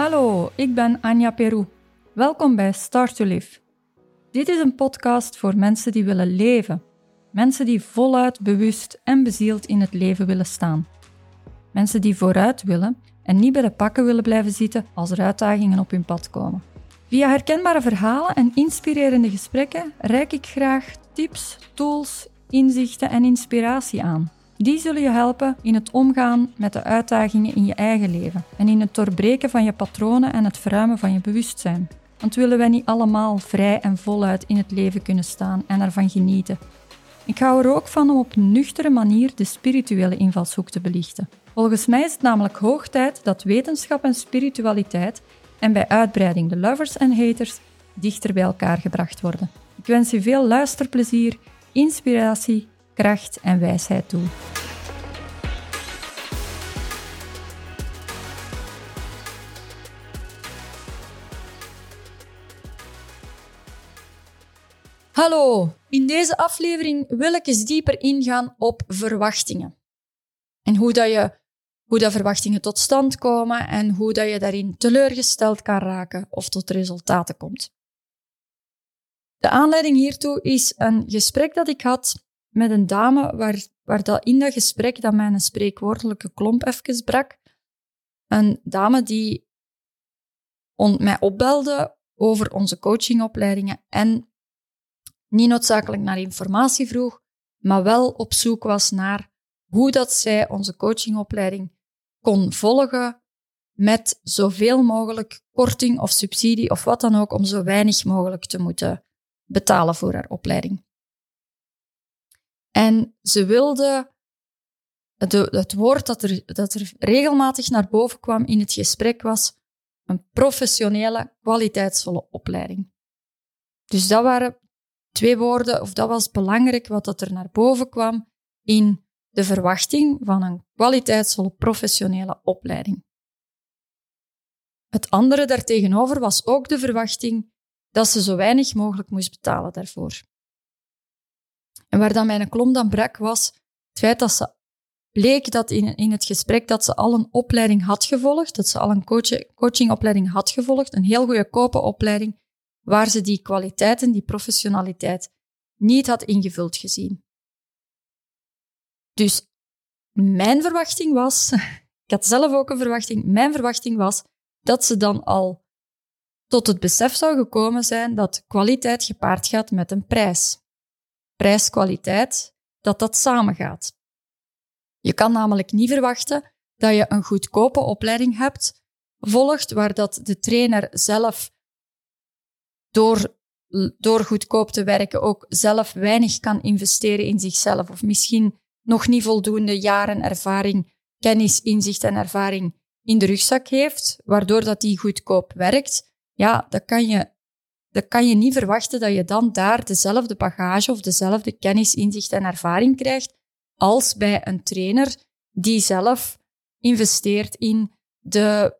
Hallo, ik ben Anja Pairoux. Welkom bij Start2Live. Dit is een podcast voor mensen die willen leven. Mensen die voluit, bewust en bezield in het leven willen staan. Mensen die vooruit willen en niet bij de pakken willen blijven zitten als er uitdagingen op hun pad komen. Via herkenbare verhalen en inspirerende gesprekken reik ik graag tips, tools, inzichten en inspiratie aan. Die zullen je helpen in het omgaan met de uitdagingen in je eigen leven en in het doorbreken van je patronen en het verruimen van je bewustzijn. Want willen wij niet allemaal vrij en voluit in het leven kunnen staan en ervan genieten? Ik hou er ook van om op nuchtere manier de spirituele invalshoek te belichten. Volgens mij is het namelijk hoog tijd dat wetenschap en spiritualiteit, en bij uitbreiding de lovers en haters, dichter bij elkaar gebracht worden. Ik wens je veel luisterplezier, inspiratie, kracht en wijsheid toe. Hallo, in deze aflevering wil ik eens dieper ingaan op verwachtingen. En hoe dat verwachtingen tot stand komen en hoe dat je daarin teleurgesteld kan raken of tot resultaten komt. De aanleiding hiertoe is een gesprek dat ik had met een dame waar in dat gesprek dat mijn spreekwoordelijke klomp even brak. Een dame die mij opbelde over onze coachingopleidingen en niet noodzakelijk naar informatie vroeg, maar wel op zoek was naar hoe dat zij onze coachingopleiding kon volgen met zoveel mogelijk korting of subsidie of wat dan ook, om zo weinig mogelijk te moeten betalen voor haar opleiding. En ze wilde, het woord dat er regelmatig naar boven kwam in het gesprek was een professionele, kwaliteitsvolle opleiding. Dus dat waren twee woorden, of dat was belangrijk wat dat er naar boven kwam in de verwachting van een kwaliteitsvolle, professionele opleiding. Het andere daartegenover was ook de verwachting dat ze zo weinig mogelijk moest betalen daarvoor. En waar dan mijn klomp dan brak was het feit dat ze bleek dat in het gesprek dat ze al een opleiding had gevolgd, dat ze al een coachingopleiding had gevolgd, een heel goedkope opleiding, waar ze die kwaliteit en die professionaliteit niet had ingevuld gezien. Dus mijn verwachting was, ik had zelf ook een verwachting, mijn verwachting was dat ze dan al tot het besef zou gekomen zijn dat kwaliteit gepaard gaat met een prijs. Prijs-kwaliteit, dat samengaat. Je kan namelijk niet verwachten dat je een goedkope opleiding volgt, waar dat de trainer zelf door goedkoop te werken ook zelf weinig kan investeren in zichzelf, of misschien nog niet voldoende jaren ervaring, kennis, inzicht en ervaring in de rugzak heeft, waardoor dat die goedkoop werkt. Ja, dat kan je niet verwachten dat je dan daar dezelfde bagage of dezelfde kennis, inzicht en ervaring krijgt als bij een trainer die zelf investeert in de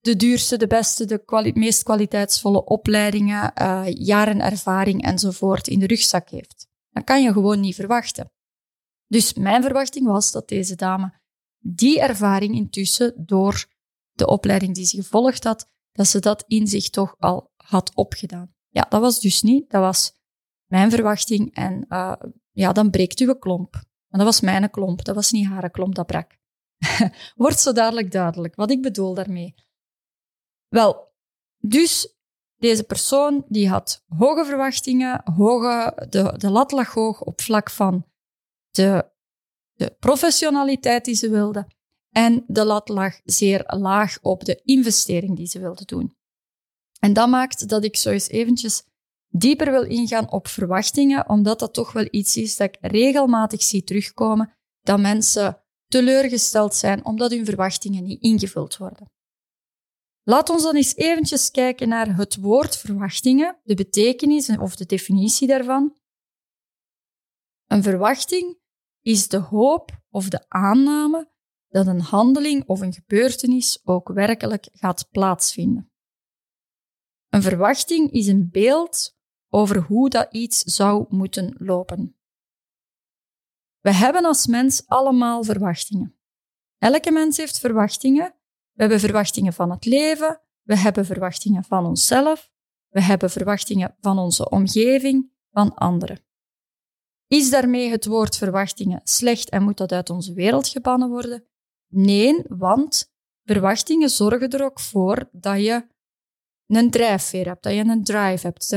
duurste, de beste, meest kwaliteitsvolle opleidingen, jaren ervaring enzovoort in de rugzak heeft. Dat kan je gewoon niet verwachten. Dus mijn verwachting was dat deze dame die ervaring intussen door de opleiding die ze gevolgd had, dat ze dat in zich toch al had opgedaan. Ja, dat was dus niet. Dat was mijn verwachting en dan breekt uw klomp. Maar dat was mijn klomp, dat was niet haar klomp, dat brak. Wordt zo dadelijk duidelijk wat ik bedoel daarmee. Wel, dus deze persoon die had hoge verwachtingen, de lat lag hoog op vlak van de professionaliteit die ze wilde en de lat lag zeer laag op de investering die ze wilde doen. En dat maakt dat ik zo eens eventjes dieper wil ingaan op verwachtingen, omdat dat toch wel iets is dat ik regelmatig zie terugkomen, dat mensen teleurgesteld zijn omdat hun verwachtingen niet ingevuld worden. Laat ons dan eens eventjes kijken naar het woord verwachtingen, de betekenis of de definitie daarvan. Een verwachting is de hoop of de aanname dat een handeling of een gebeurtenis ook werkelijk gaat plaatsvinden. Een verwachting is een beeld over hoe dat iets zou moeten lopen. We hebben als mens allemaal verwachtingen. Elke mens heeft verwachtingen. We hebben verwachtingen van het leven, We hebben verwachtingen van onszelf. We hebben verwachtingen van onze omgeving, van anderen. Is daarmee het woord verwachtingen slecht en moet dat uit onze wereld gebannen worden? Nee, want verwachtingen zorgen er ook voor dat je een drijfveer hebt, dat je een drive hebt,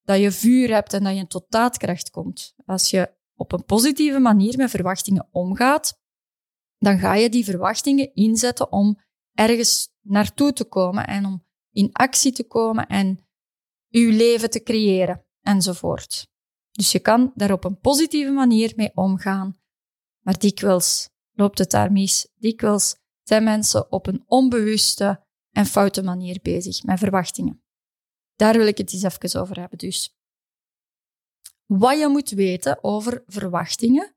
dat je vuur hebt en dat je tot daadkracht komt. Als je op een positieve manier met verwachtingen omgaat, dan ga je die verwachtingen inzetten om ergens naartoe te komen en om in actie te komen en uw leven te creëren, enzovoort. Dus je kan daar op een positieve manier mee omgaan, maar dikwijls loopt het daar mis. Dikwijls zijn mensen op een onbewuste en foute manier bezig met verwachtingen. Daar wil ik het eens even over hebben dus. Wat je moet weten over verwachtingen,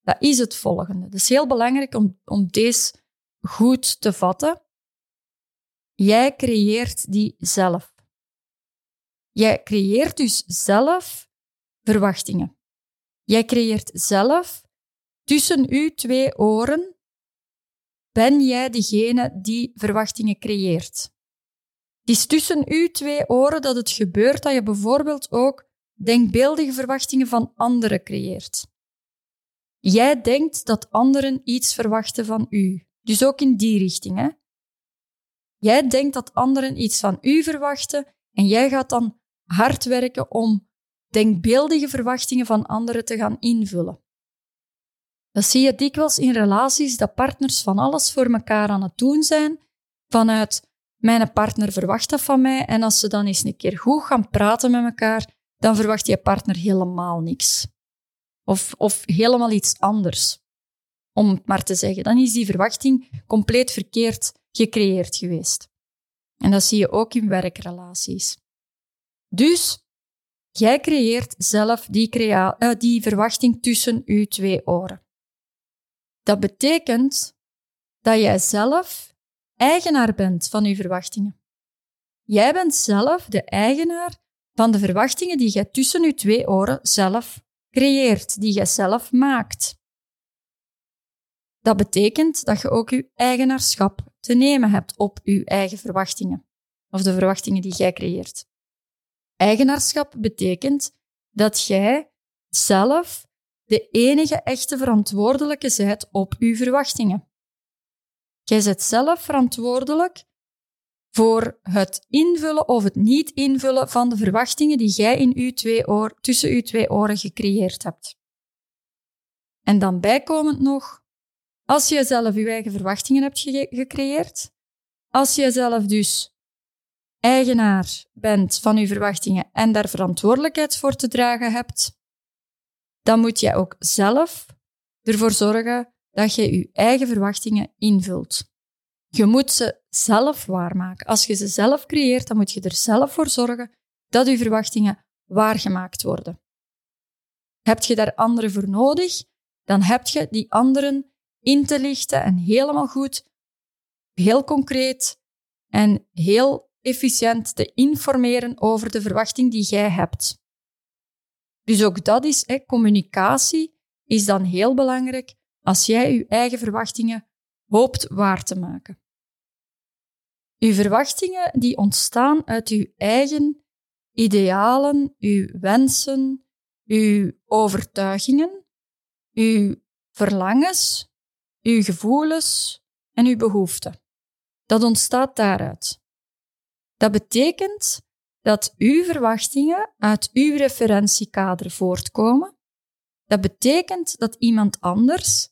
dat is het volgende. Het is heel belangrijk om deze goed te vatten. Jij creëert die zelf. Jij creëert dus zelf verwachtingen. Jij creëert zelf, tussen uw twee oren, ben jij degene die verwachtingen creëert. Het is tussen uw twee oren dat het gebeurt dat je bijvoorbeeld ook denkbeeldige verwachtingen van anderen creëert. Jij denkt dat anderen iets verwachten van u. Dus ook in die richting, hè? Jij denkt dat anderen iets van u verwachten en jij gaat dan hard werken om denkbeeldige verwachtingen van anderen te gaan invullen. Dat zie je dikwijls in relaties dat partners van alles voor elkaar aan het doen zijn vanuit mijn partner verwacht dat van mij en als ze dan eens een keer goed gaan praten met elkaar, dan verwacht je partner helemaal niks. Of helemaal iets anders, om het maar te zeggen. Dan is die verwachting compleet verkeerd gecreëerd geweest. En dat zie je ook in werkrelaties. Dus, jij creëert zelf die verwachting tussen uw twee oren. Dat betekent dat jij zelf eigenaar bent van uw verwachtingen. Jij bent zelf de eigenaar van de verwachtingen die jij tussen uw twee oren zelf creëert, die jij zelf maakt. Dat betekent dat je ook je eigenaarschap te nemen hebt op je eigen verwachtingen, of de verwachtingen die jij creëert. Eigenaarschap betekent dat jij zelf de enige echte verantwoordelijke bent op je verwachtingen. Jij bent zelf verantwoordelijk voor het invullen of het niet invullen van de verwachtingen die jij in tussen je twee oren gecreëerd hebt. En dan bijkomend nog, als je zelf je eigen verwachtingen hebt gecreëerd, als je zelf dus eigenaar bent van je verwachtingen en daar verantwoordelijkheid voor te dragen hebt, dan moet jij ook zelf ervoor zorgen dat je je eigen verwachtingen invult. Je moet ze zelf waarmaken. Als je ze zelf creëert, dan moet je er zelf voor zorgen dat je verwachtingen waargemaakt worden. Heb je daar anderen voor nodig, dan heb je die anderen in te lichten en helemaal goed, heel concreet en heel efficiënt te informeren over de verwachting die jij hebt. Dus ook dat is, communicatie is dan heel belangrijk als jij je eigen verwachtingen hoopt waar te maken. Uw verwachtingen die ontstaan uit uw eigen idealen, uw wensen, uw overtuigingen, uw verlangens, uw gevoelens en uw behoeften. Dat ontstaat daaruit. Dat betekent dat uw verwachtingen uit uw referentiekader voortkomen. Dat betekent dat iemand anders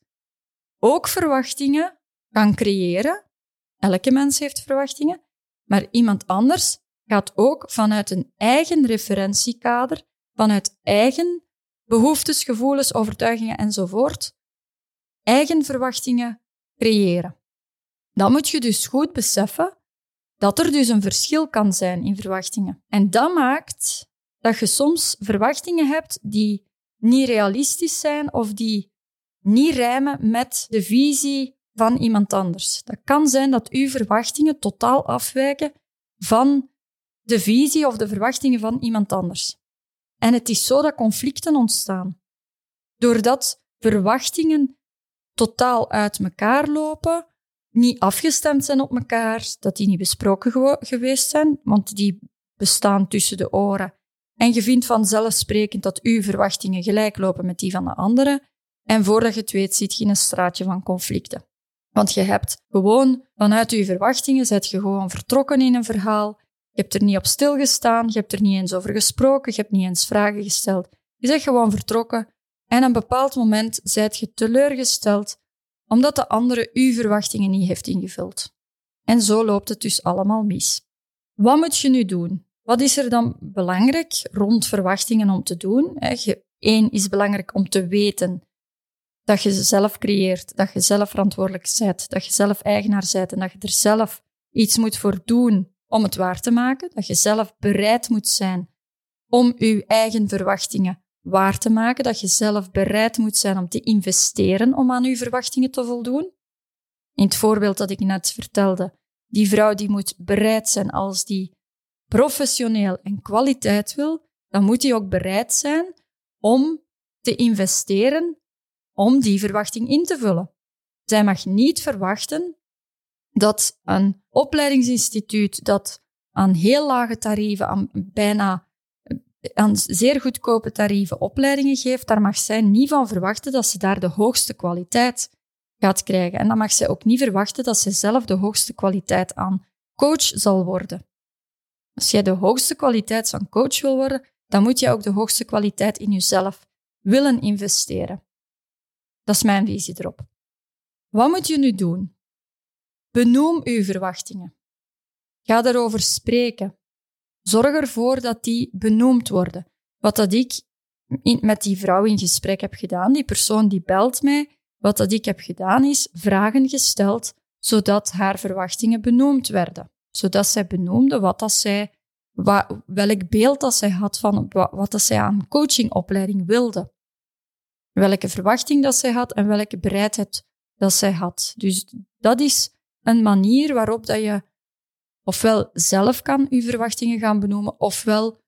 ook verwachtingen kan creëren. Elke mens heeft verwachtingen, maar iemand anders gaat ook vanuit een eigen referentiekader, vanuit eigen behoeftes, gevoelens, overtuigingen enzovoort, eigen verwachtingen creëren. Dan moet je dus goed beseffen dat er dus een verschil kan zijn in verwachtingen. En dat maakt dat je soms verwachtingen hebt die niet realistisch zijn of die niet rijmen met de visie van iemand anders. Dat kan zijn dat uw verwachtingen totaal afwijken van de visie of de verwachtingen van iemand anders. En het is zo dat conflicten ontstaan. Doordat verwachtingen totaal uit elkaar lopen, niet afgestemd zijn op elkaar, dat die niet besproken geweest zijn, want die bestaan tussen de oren. En je vindt vanzelfsprekend dat uw verwachtingen gelijk lopen met die van de anderen. En voordat je het weet, zit je in een straatje van conflicten. Want je hebt gewoon vanuit uw verwachtingen, zet je gewoon vertrokken in een verhaal. Je hebt er niet op stilgestaan, je hebt er niet eens over gesproken, je hebt niet eens vragen gesteld. Je bent gewoon vertrokken en op een bepaald moment zijt je teleurgesteld omdat de andere uw verwachtingen niet heeft ingevuld. En zo loopt het dus allemaal mis. Wat moet je nu doen? Wat is er dan belangrijk rond verwachtingen om te doen? Eén is belangrijk om te weten dat je ze zelf creëert, dat je zelf verantwoordelijk bent, dat je zelf eigenaar bent en dat je er zelf iets moet voor doen om het waar te maken. Dat je zelf bereid moet zijn om je eigen verwachtingen waar te maken, dat je zelf bereid moet zijn om te investeren om aan je verwachtingen te voldoen. In het voorbeeld dat ik net vertelde, die vrouw die moet bereid zijn als die professioneel en kwaliteit wil, dan moet die ook bereid zijn om te investeren om die verwachting in te vullen. Zij mag niet verwachten dat een opleidingsinstituut dat aan heel lage tarieven, aan bijna aan zeer goedkope tarieven opleidingen geeft, daar mag zij niet van verwachten dat ze daar de hoogste kwaliteit gaat krijgen. En dan mag zij ook niet verwachten dat ze zelf de hoogste kwaliteit aan coach zal worden. Als jij de hoogste kwaliteit van coach wil worden, dan moet je ook de hoogste kwaliteit in jezelf willen investeren. Dat is mijn visie erop. Wat moet je nu doen? Benoem je verwachtingen. Ga daarover spreken. Zorg ervoor dat die benoemd worden. Wat dat ik met die vrouw in gesprek heb gedaan, die persoon die belt mij, wat dat ik heb gedaan is vragen gesteld, zodat haar verwachtingen benoemd werden. Zodat zij benoemde wat dat zij, welk beeld dat zij had van wat dat zij aan coachingopleiding wilde. Welke verwachting dat zij had en welke bereidheid dat zij had. Dus dat is een manier waarop dat je ofwel zelf kan je verwachtingen gaan benoemen, ofwel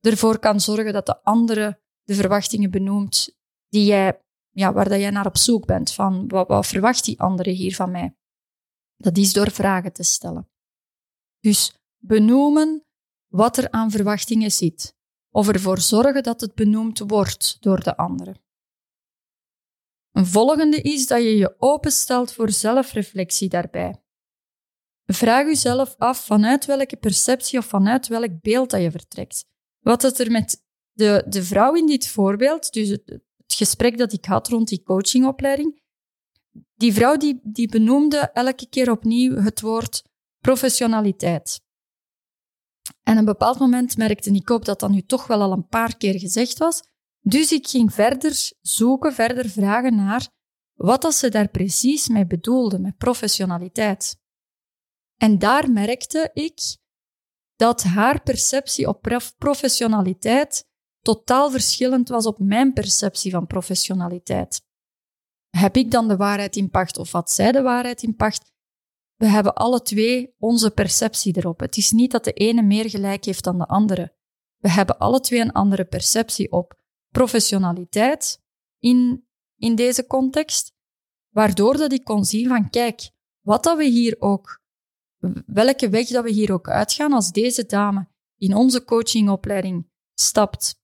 ervoor kan zorgen dat de andere de verwachtingen benoemt die jij, waar dat jij naar op zoek bent. Van wat verwacht die andere hier van mij? Dat is door vragen te stellen. Dus benoemen wat er aan verwachtingen zit. Of ervoor zorgen dat het benoemd wordt door de andere. Een volgende is dat je je openstelt voor zelfreflectie daarbij. Vraag jezelf af vanuit welke perceptie of vanuit welk beeld dat je vertrekt. Wat het er met de vrouw in dit voorbeeld, dus het gesprek dat ik had rond die coachingopleiding, die vrouw die benoemde elke keer opnieuw het woord professionaliteit. En op een bepaald moment merkte ik op dat dat nu toch wel al een paar keer gezegd was. Dus ik ging verder zoeken, verder vragen naar wat dat ze daar precies mee bedoelde, met professionaliteit. En daar merkte ik dat haar perceptie op professionaliteit totaal verschillend was op mijn perceptie van professionaliteit. Heb ik dan de waarheid in pacht of had zij de waarheid in pacht? We hebben alle twee onze perceptie erop. Het is niet dat de ene meer gelijk heeft dan de andere. We hebben alle twee een andere perceptie op professionaliteit in deze context, waardoor dat ik kon zien van kijk, wat dat we hier ook welke weg dat we hier ook uitgaan, als deze dame in onze coachingopleiding stapt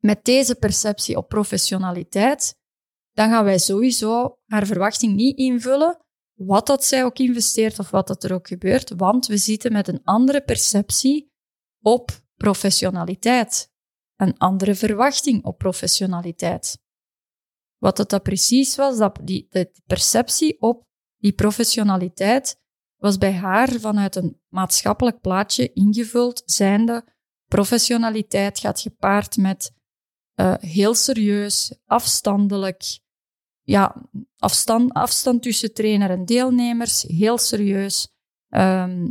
met deze perceptie op professionaliteit, dan gaan wij sowieso haar verwachting niet invullen, wat dat zij ook investeert of wat dat er ook gebeurt, want we zitten met een andere perceptie op professionaliteit. Een andere verwachting op professionaliteit. Wat dat precies was, dat de perceptie op die professionaliteit was bij haar vanuit een maatschappelijk plaatje ingevuld, zijnde professionaliteit gaat gepaard met heel serieus, afstandelijk, afstand tussen trainer en deelnemers, heel serieus, de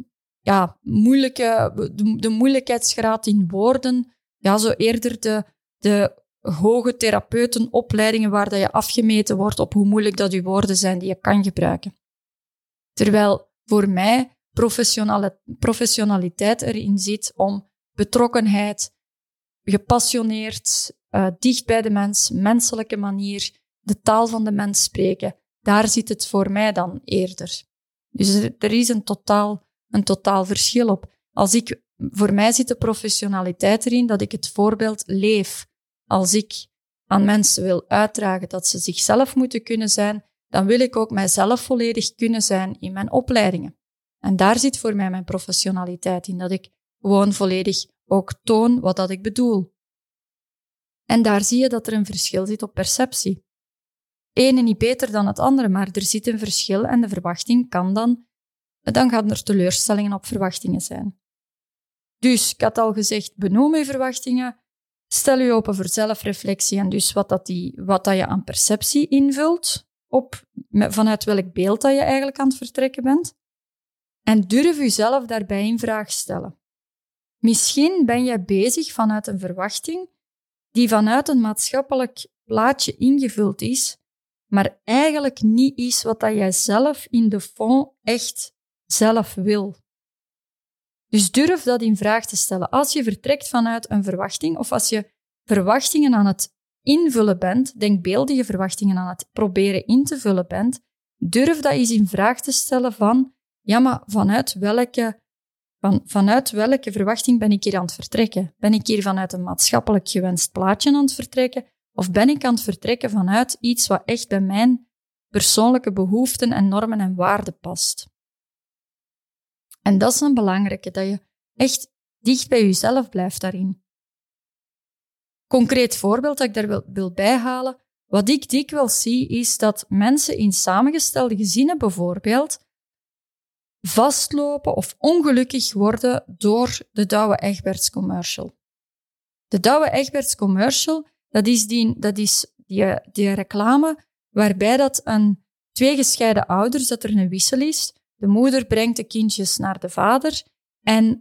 moeilijkheidsgraad in woorden, zo eerder de hoge therapeutenopleidingen waar dat je afgemeten wordt op hoe moeilijk dat je woorden zijn die je kan gebruiken. Terwijl voor mij professionaliteit erin zit om betrokkenheid, gepassioneerd, dicht bij de mens, menselijke manier, de taal van de mens spreken. Daar zit het voor mij dan eerder. Dus er is een totaal verschil op. Voor mij zit de professionaliteit erin dat ik het voorbeeld leef. Als ik aan mensen wil uitdragen dat ze zichzelf moeten kunnen zijn, dan wil ik ook mijzelf volledig kunnen zijn in mijn opleidingen. En daar zit voor mij mijn professionaliteit in, dat ik gewoon volledig ook toon wat dat ik bedoel. En daar zie je dat er een verschil zit op perceptie. Ene niet beter dan het andere, maar er zit een verschil en de verwachting kan dan gaan er teleurstellingen op verwachtingen zijn. Dus, ik had al gezegd, benoem je verwachtingen, stel je open voor zelfreflectie en dus wat dat je aan perceptie invult, vanuit welk beeld dat je eigenlijk aan het vertrekken bent. En durf jezelf daarbij in vraag stellen. Misschien ben jij bezig vanuit een verwachting die vanuit een maatschappelijk plaatje ingevuld is, maar eigenlijk niet is wat dat jij zelf in de fond echt zelf wil. Dus durf dat in vraag te stellen. Als je vertrekt vanuit een verwachting of als je verwachtingen aan het invullen bent, denkbeeldige verwachtingen aan het proberen in te vullen bent, durf dat eens in vraag te stellen van, ja, maar vanuit welke verwachting ben ik hier aan het vertrekken? Ben ik hier vanuit een maatschappelijk gewenst plaatje aan het vertrekken? Of ben ik aan het vertrekken vanuit iets wat echt bij mijn persoonlijke behoeften en normen en waarden past? En dat is een belangrijke, dat je echt dicht bij jezelf blijft daarin. Concreet voorbeeld dat ik daar wil bijhalen. Wat ik dikwijls zie, is dat mensen in samengestelde gezinnen bijvoorbeeld vastlopen of ongelukkig worden door de Douwe Egberts commercial. De Douwe Egberts commercial, dat is die reclame waarbij dat twee gescheiden ouders, dat er een wissel is. De moeder brengt de kindjes naar de vader en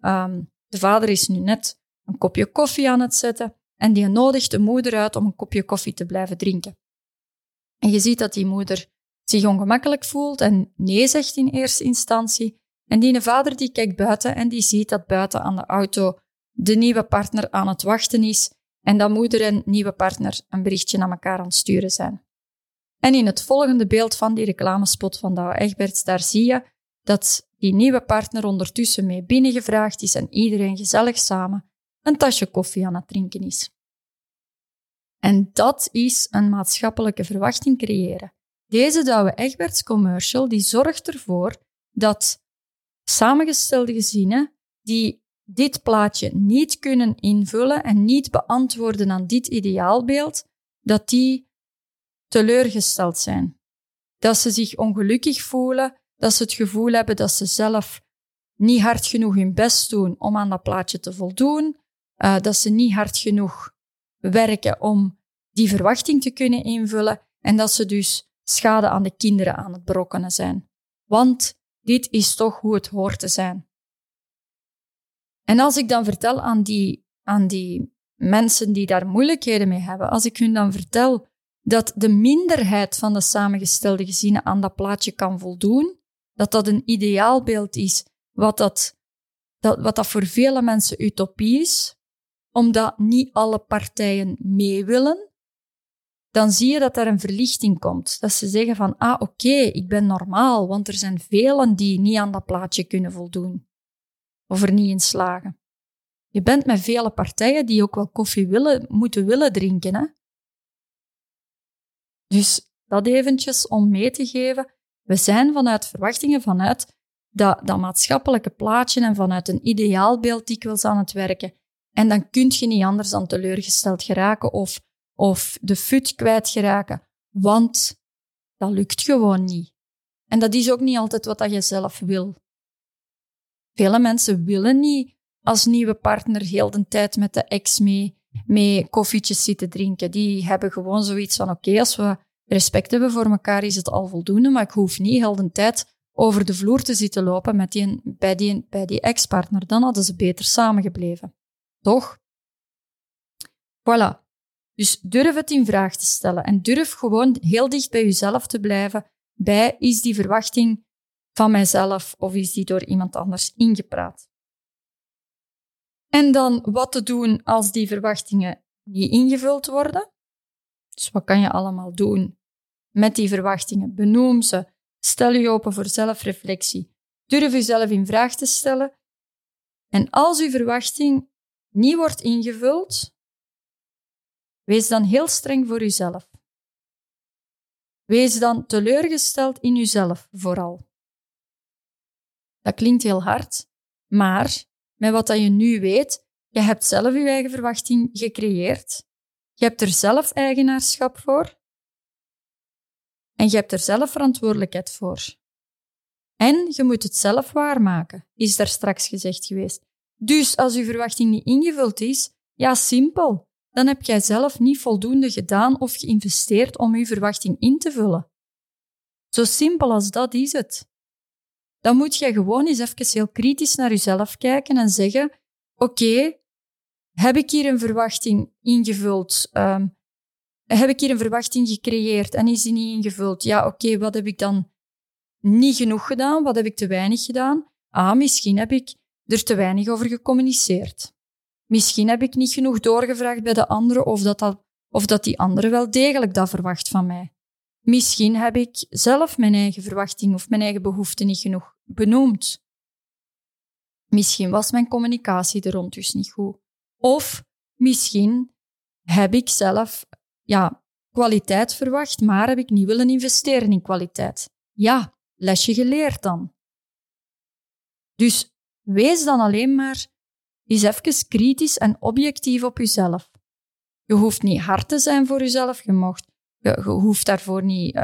de vader is nu net een kopje koffie aan het zetten en die nodigt de moeder uit om een kopje koffie te blijven drinken. En je ziet dat die moeder zich ongemakkelijk voelt en nee zegt in eerste instantie. En die vader die kijkt buiten en die ziet dat buiten aan de auto de nieuwe partner aan het wachten is en dat moeder en nieuwe partner een berichtje naar elkaar aan het sturen zijn. En in het volgende beeld van die reclamespot van Douwe Egberts, daar zie je dat die nieuwe partner ondertussen mee binnengevraagd is en iedereen gezellig samen een tasje koffie aan het drinken is. En dat is een maatschappelijke verwachting creëren. Deze Douwe Egberts commercial die zorgt ervoor dat samengestelde gezinnen die dit plaatje niet kunnen invullen en niet beantwoorden aan dit ideaalbeeld, dat die teleurgesteld zijn. Dat ze zich ongelukkig voelen, dat ze het gevoel hebben dat ze zelf niet hard genoeg hun best doen om aan dat plaatje te voldoen, dat ze niet hard genoeg werken om die verwachting te kunnen invullen en dat ze dus schade aan de kinderen aan het berokkenen zijn. Want dit is toch hoe het hoort te zijn. En als ik dan vertel aan die mensen die daar moeilijkheden mee hebben, als ik hun dan vertel dat de minderheid van de samengestelde gezinnen aan dat plaatje kan voldoen, dat een ideaalbeeld is, wat dat voor vele mensen utopie is, omdat niet alle partijen mee willen, dan zie je dat daar een verlichting komt. Dat ze zeggen van, oké, ik ben normaal, want er zijn velen die niet aan dat plaatje kunnen voldoen. Of er niet in slagen. Je bent met vele partijen die ook wel koffie moeten willen drinken. Hè? Dus dat eventjes om mee te geven. We zijn vanuit verwachtingen, vanuit dat maatschappelijke plaatje en vanuit een ideaalbeeld dikwijls aan het werken. En dan kun je niet anders dan teleurgesteld geraken of de fut kwijtgeraken, want dat lukt gewoon niet. En dat is ook niet altijd wat je zelf wil. Vele mensen willen niet als nieuwe partner heel de tijd met de ex mee koffietjes zitten drinken. Die hebben gewoon zoiets van, oké, als we respect hebben voor elkaar is het al voldoende, maar ik hoef niet heel de tijd over de vloer te zitten lopen bij die ex-partner. Dan hadden ze beter samengebleven. Toch? Voilà. Dus durf het in vraag te stellen en durf gewoon heel dicht bij jezelf te blijven bij, is die verwachting van mijzelf of is die door iemand anders ingepraat? En dan wat te doen als die verwachtingen niet ingevuld worden? Dus wat kan je allemaal doen met die verwachtingen? Benoem ze, Stel u open voor zelfreflectie. Durf uzelf in vraag te stellen. En als uw verwachting niet wordt ingevuld, wees dan heel streng voor uzelf. Wees dan teleurgesteld in uzelf vooral. Dat klinkt heel hard, maar met wat je nu weet, je hebt zelf je eigen verwachting gecreëerd. Je hebt er zelf eigenaarschap voor. En je hebt er zelf verantwoordelijkheid voor. En je moet het zelf waarmaken, is daar straks gezegd geweest. Dus als je verwachting niet ingevuld is, ja, simpel. Dan heb jij zelf niet voldoende gedaan of geïnvesteerd om je verwachting in te vullen. Zo simpel als dat is het. Dan moet jij gewoon eens even heel kritisch naar jezelf kijken en zeggen, oké, heb ik hier een verwachting ingevuld? Heb ik hier een verwachting gecreëerd en is die niet ingevuld? Ja, oké, wat heb ik dan niet genoeg gedaan? Wat heb ik te weinig gedaan? Ah, misschien heb ik er te weinig over gecommuniceerd. Misschien heb ik niet genoeg doorgevraagd bij de anderen of dat die andere wel degelijk dat verwacht van mij. Misschien heb ik zelf mijn eigen verwachting of mijn eigen behoefte niet genoeg benoemd. Misschien was mijn communicatie er rond dus niet goed. Of misschien heb ik zelf kwaliteit verwacht, maar heb ik niet willen investeren in kwaliteit. Ja, lesje geleerd dan. Dus wees dan alleen maar eens even kritisch en objectief op jezelf. Je hoeft niet hard te zijn voor jezelf. Je hoeft daarvoor niet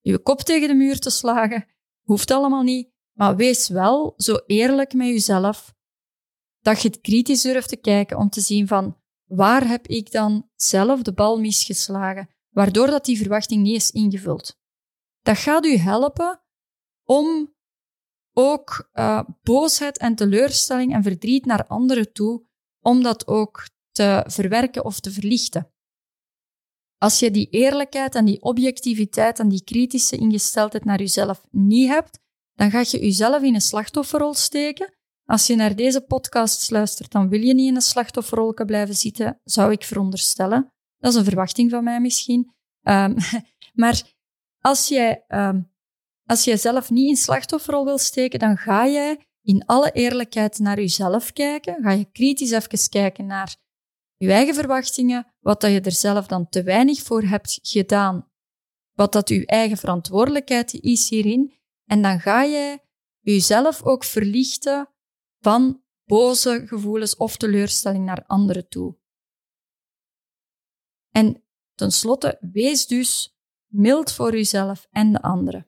je kop tegen de muur te slagen. Hoeft allemaal niet. Maar wees wel zo eerlijk met jezelf dat je het kritisch durft te kijken om te zien van waar heb ik dan zelf de bal misgeslagen, waardoor dat die verwachting niet is ingevuld. Dat gaat u helpen om ook boosheid en teleurstelling en verdriet naar anderen toe, om dat ook te verwerken of te verlichten. Als je die eerlijkheid en die objectiviteit en die kritische ingesteldheid naar jezelf niet hebt, dan ga je jezelf in een slachtofferrol steken. Als je naar deze podcast luistert, dan wil je niet in een slachtofferrol blijven zitten, zou ik veronderstellen. Dat is een verwachting van mij misschien. Maar als jij zelf niet in slachtofferrol wil steken, dan ga jij in alle eerlijkheid naar jezelf kijken. Ga je kritisch even kijken naar je eigen verwachtingen, wat dat je er zelf dan te weinig voor hebt gedaan, wat dat je eigen verantwoordelijkheid is hierin. En dan ga jij jezelf ook verlichten van boze gevoelens of teleurstelling naar anderen toe. En tenslotte, wees dus mild voor jezelf en de anderen.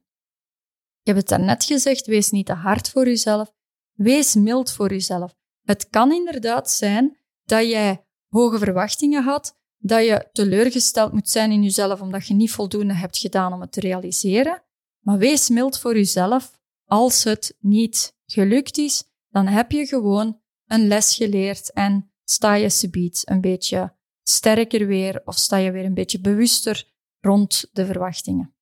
Ik heb het daarnet gezegd, wees niet te hard voor jezelf. Wees mild voor jezelf. Het kan inderdaad zijn dat jij hoge verwachtingen had, dat je teleurgesteld moet zijn in jezelf omdat je niet voldoende hebt gedaan om het te realiseren. Maar wees mild voor jezelf. Als het niet gelukt is, dan heb je gewoon een les geleerd en sta je subiet een beetje sterker weer of sta je weer een beetje bewuster rond de verwachtingen.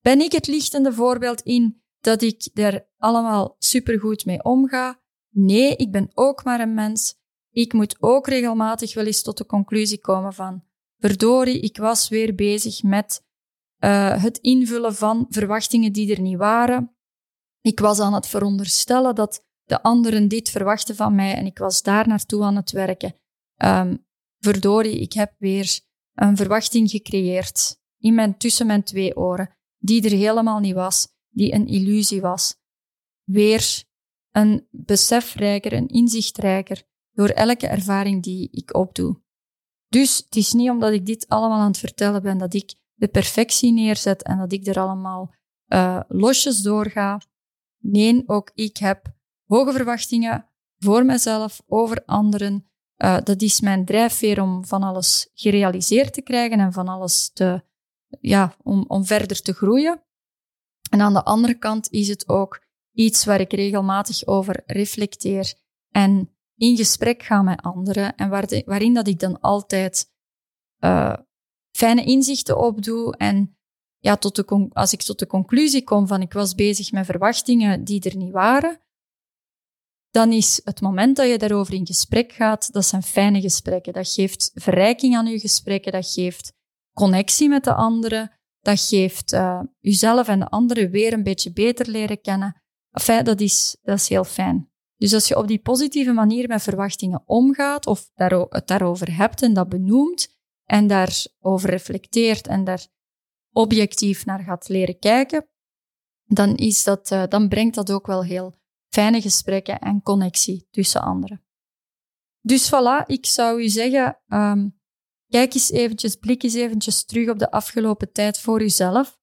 Ben ik het lichtende voorbeeld in dat ik er allemaal supergoed mee omga? Nee, ik ben ook maar een mens. Ik moet ook regelmatig wel eens tot de conclusie komen van verdorie, ik was weer bezig met het invullen van verwachtingen die er niet waren. Ik was aan het veronderstellen dat de anderen dit verwachten van mij en ik was daar naartoe aan het werken. Verdorie, ik heb weer een verwachting gecreëerd tussen mijn twee oren, die er helemaal niet was, die een illusie was. Weer een besefrijker, een inzichtrijker door elke ervaring die ik opdoe. Dus het is niet omdat ik dit allemaal aan het vertellen ben dat ik de perfectie neerzet en dat ik er allemaal losjes doorga. Nee, ook ik heb hoge verwachtingen voor mezelf, over anderen. Dat is mijn drijfveer om van alles gerealiseerd te krijgen en van alles om verder te groeien. En aan de andere kant is het ook iets waar ik regelmatig over reflecteer en in gesprek ga met anderen en waarin dat ik dan altijd fijne inzichten opdoe en als ik tot de conclusie kom van ik was bezig met verwachtingen die er niet waren, dan is het moment dat je daarover in gesprek gaat, dat zijn fijne gesprekken. Dat geeft verrijking aan je gesprekken, dat geeft connectie met de anderen, Dat geeft jezelf en de anderen weer een beetje beter leren kennen. Enfin, dat is heel fijn. Dus als je op die positieve manier met verwachtingen omgaat of het daarover hebt en dat benoemt en daarover reflecteert en daar objectief naar gaat leren kijken, dan brengt dat ook wel heel fijne gesprekken en connectie tussen anderen. Dus voilà, ik zou u zeggen, blik eens eventjes terug op de afgelopen tijd voor uzelf.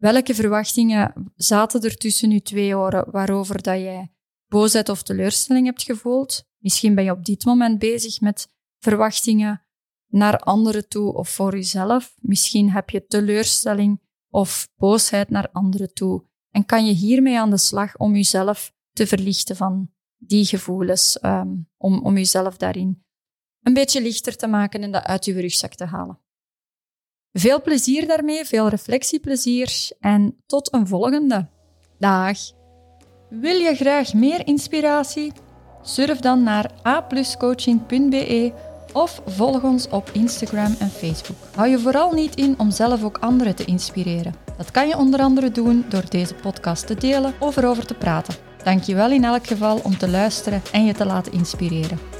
Welke verwachtingen zaten er tussen uw twee oren waarover dat jij boosheid of teleurstelling hebt gevoeld? Misschien ben je op dit moment bezig met verwachtingen naar anderen toe of voor uzelf. Misschien heb je teleurstelling of boosheid naar anderen toe. En kan je hiermee aan de slag om uzelf te verlichten van die gevoelens, om uzelf daarin een beetje lichter te maken en dat uit uw rugzak te halen. Veel plezier daarmee, veel reflectieplezier en tot een volgende. Dag! Wil je graag meer inspiratie? Surf dan naar apluscoaching.be of volg ons op Instagram en Facebook. Hou je vooral niet in om zelf ook anderen te inspireren. Dat kan je onder andere doen door deze podcast te delen of erover te praten. Dank je wel in elk geval om te luisteren en je te laten inspireren.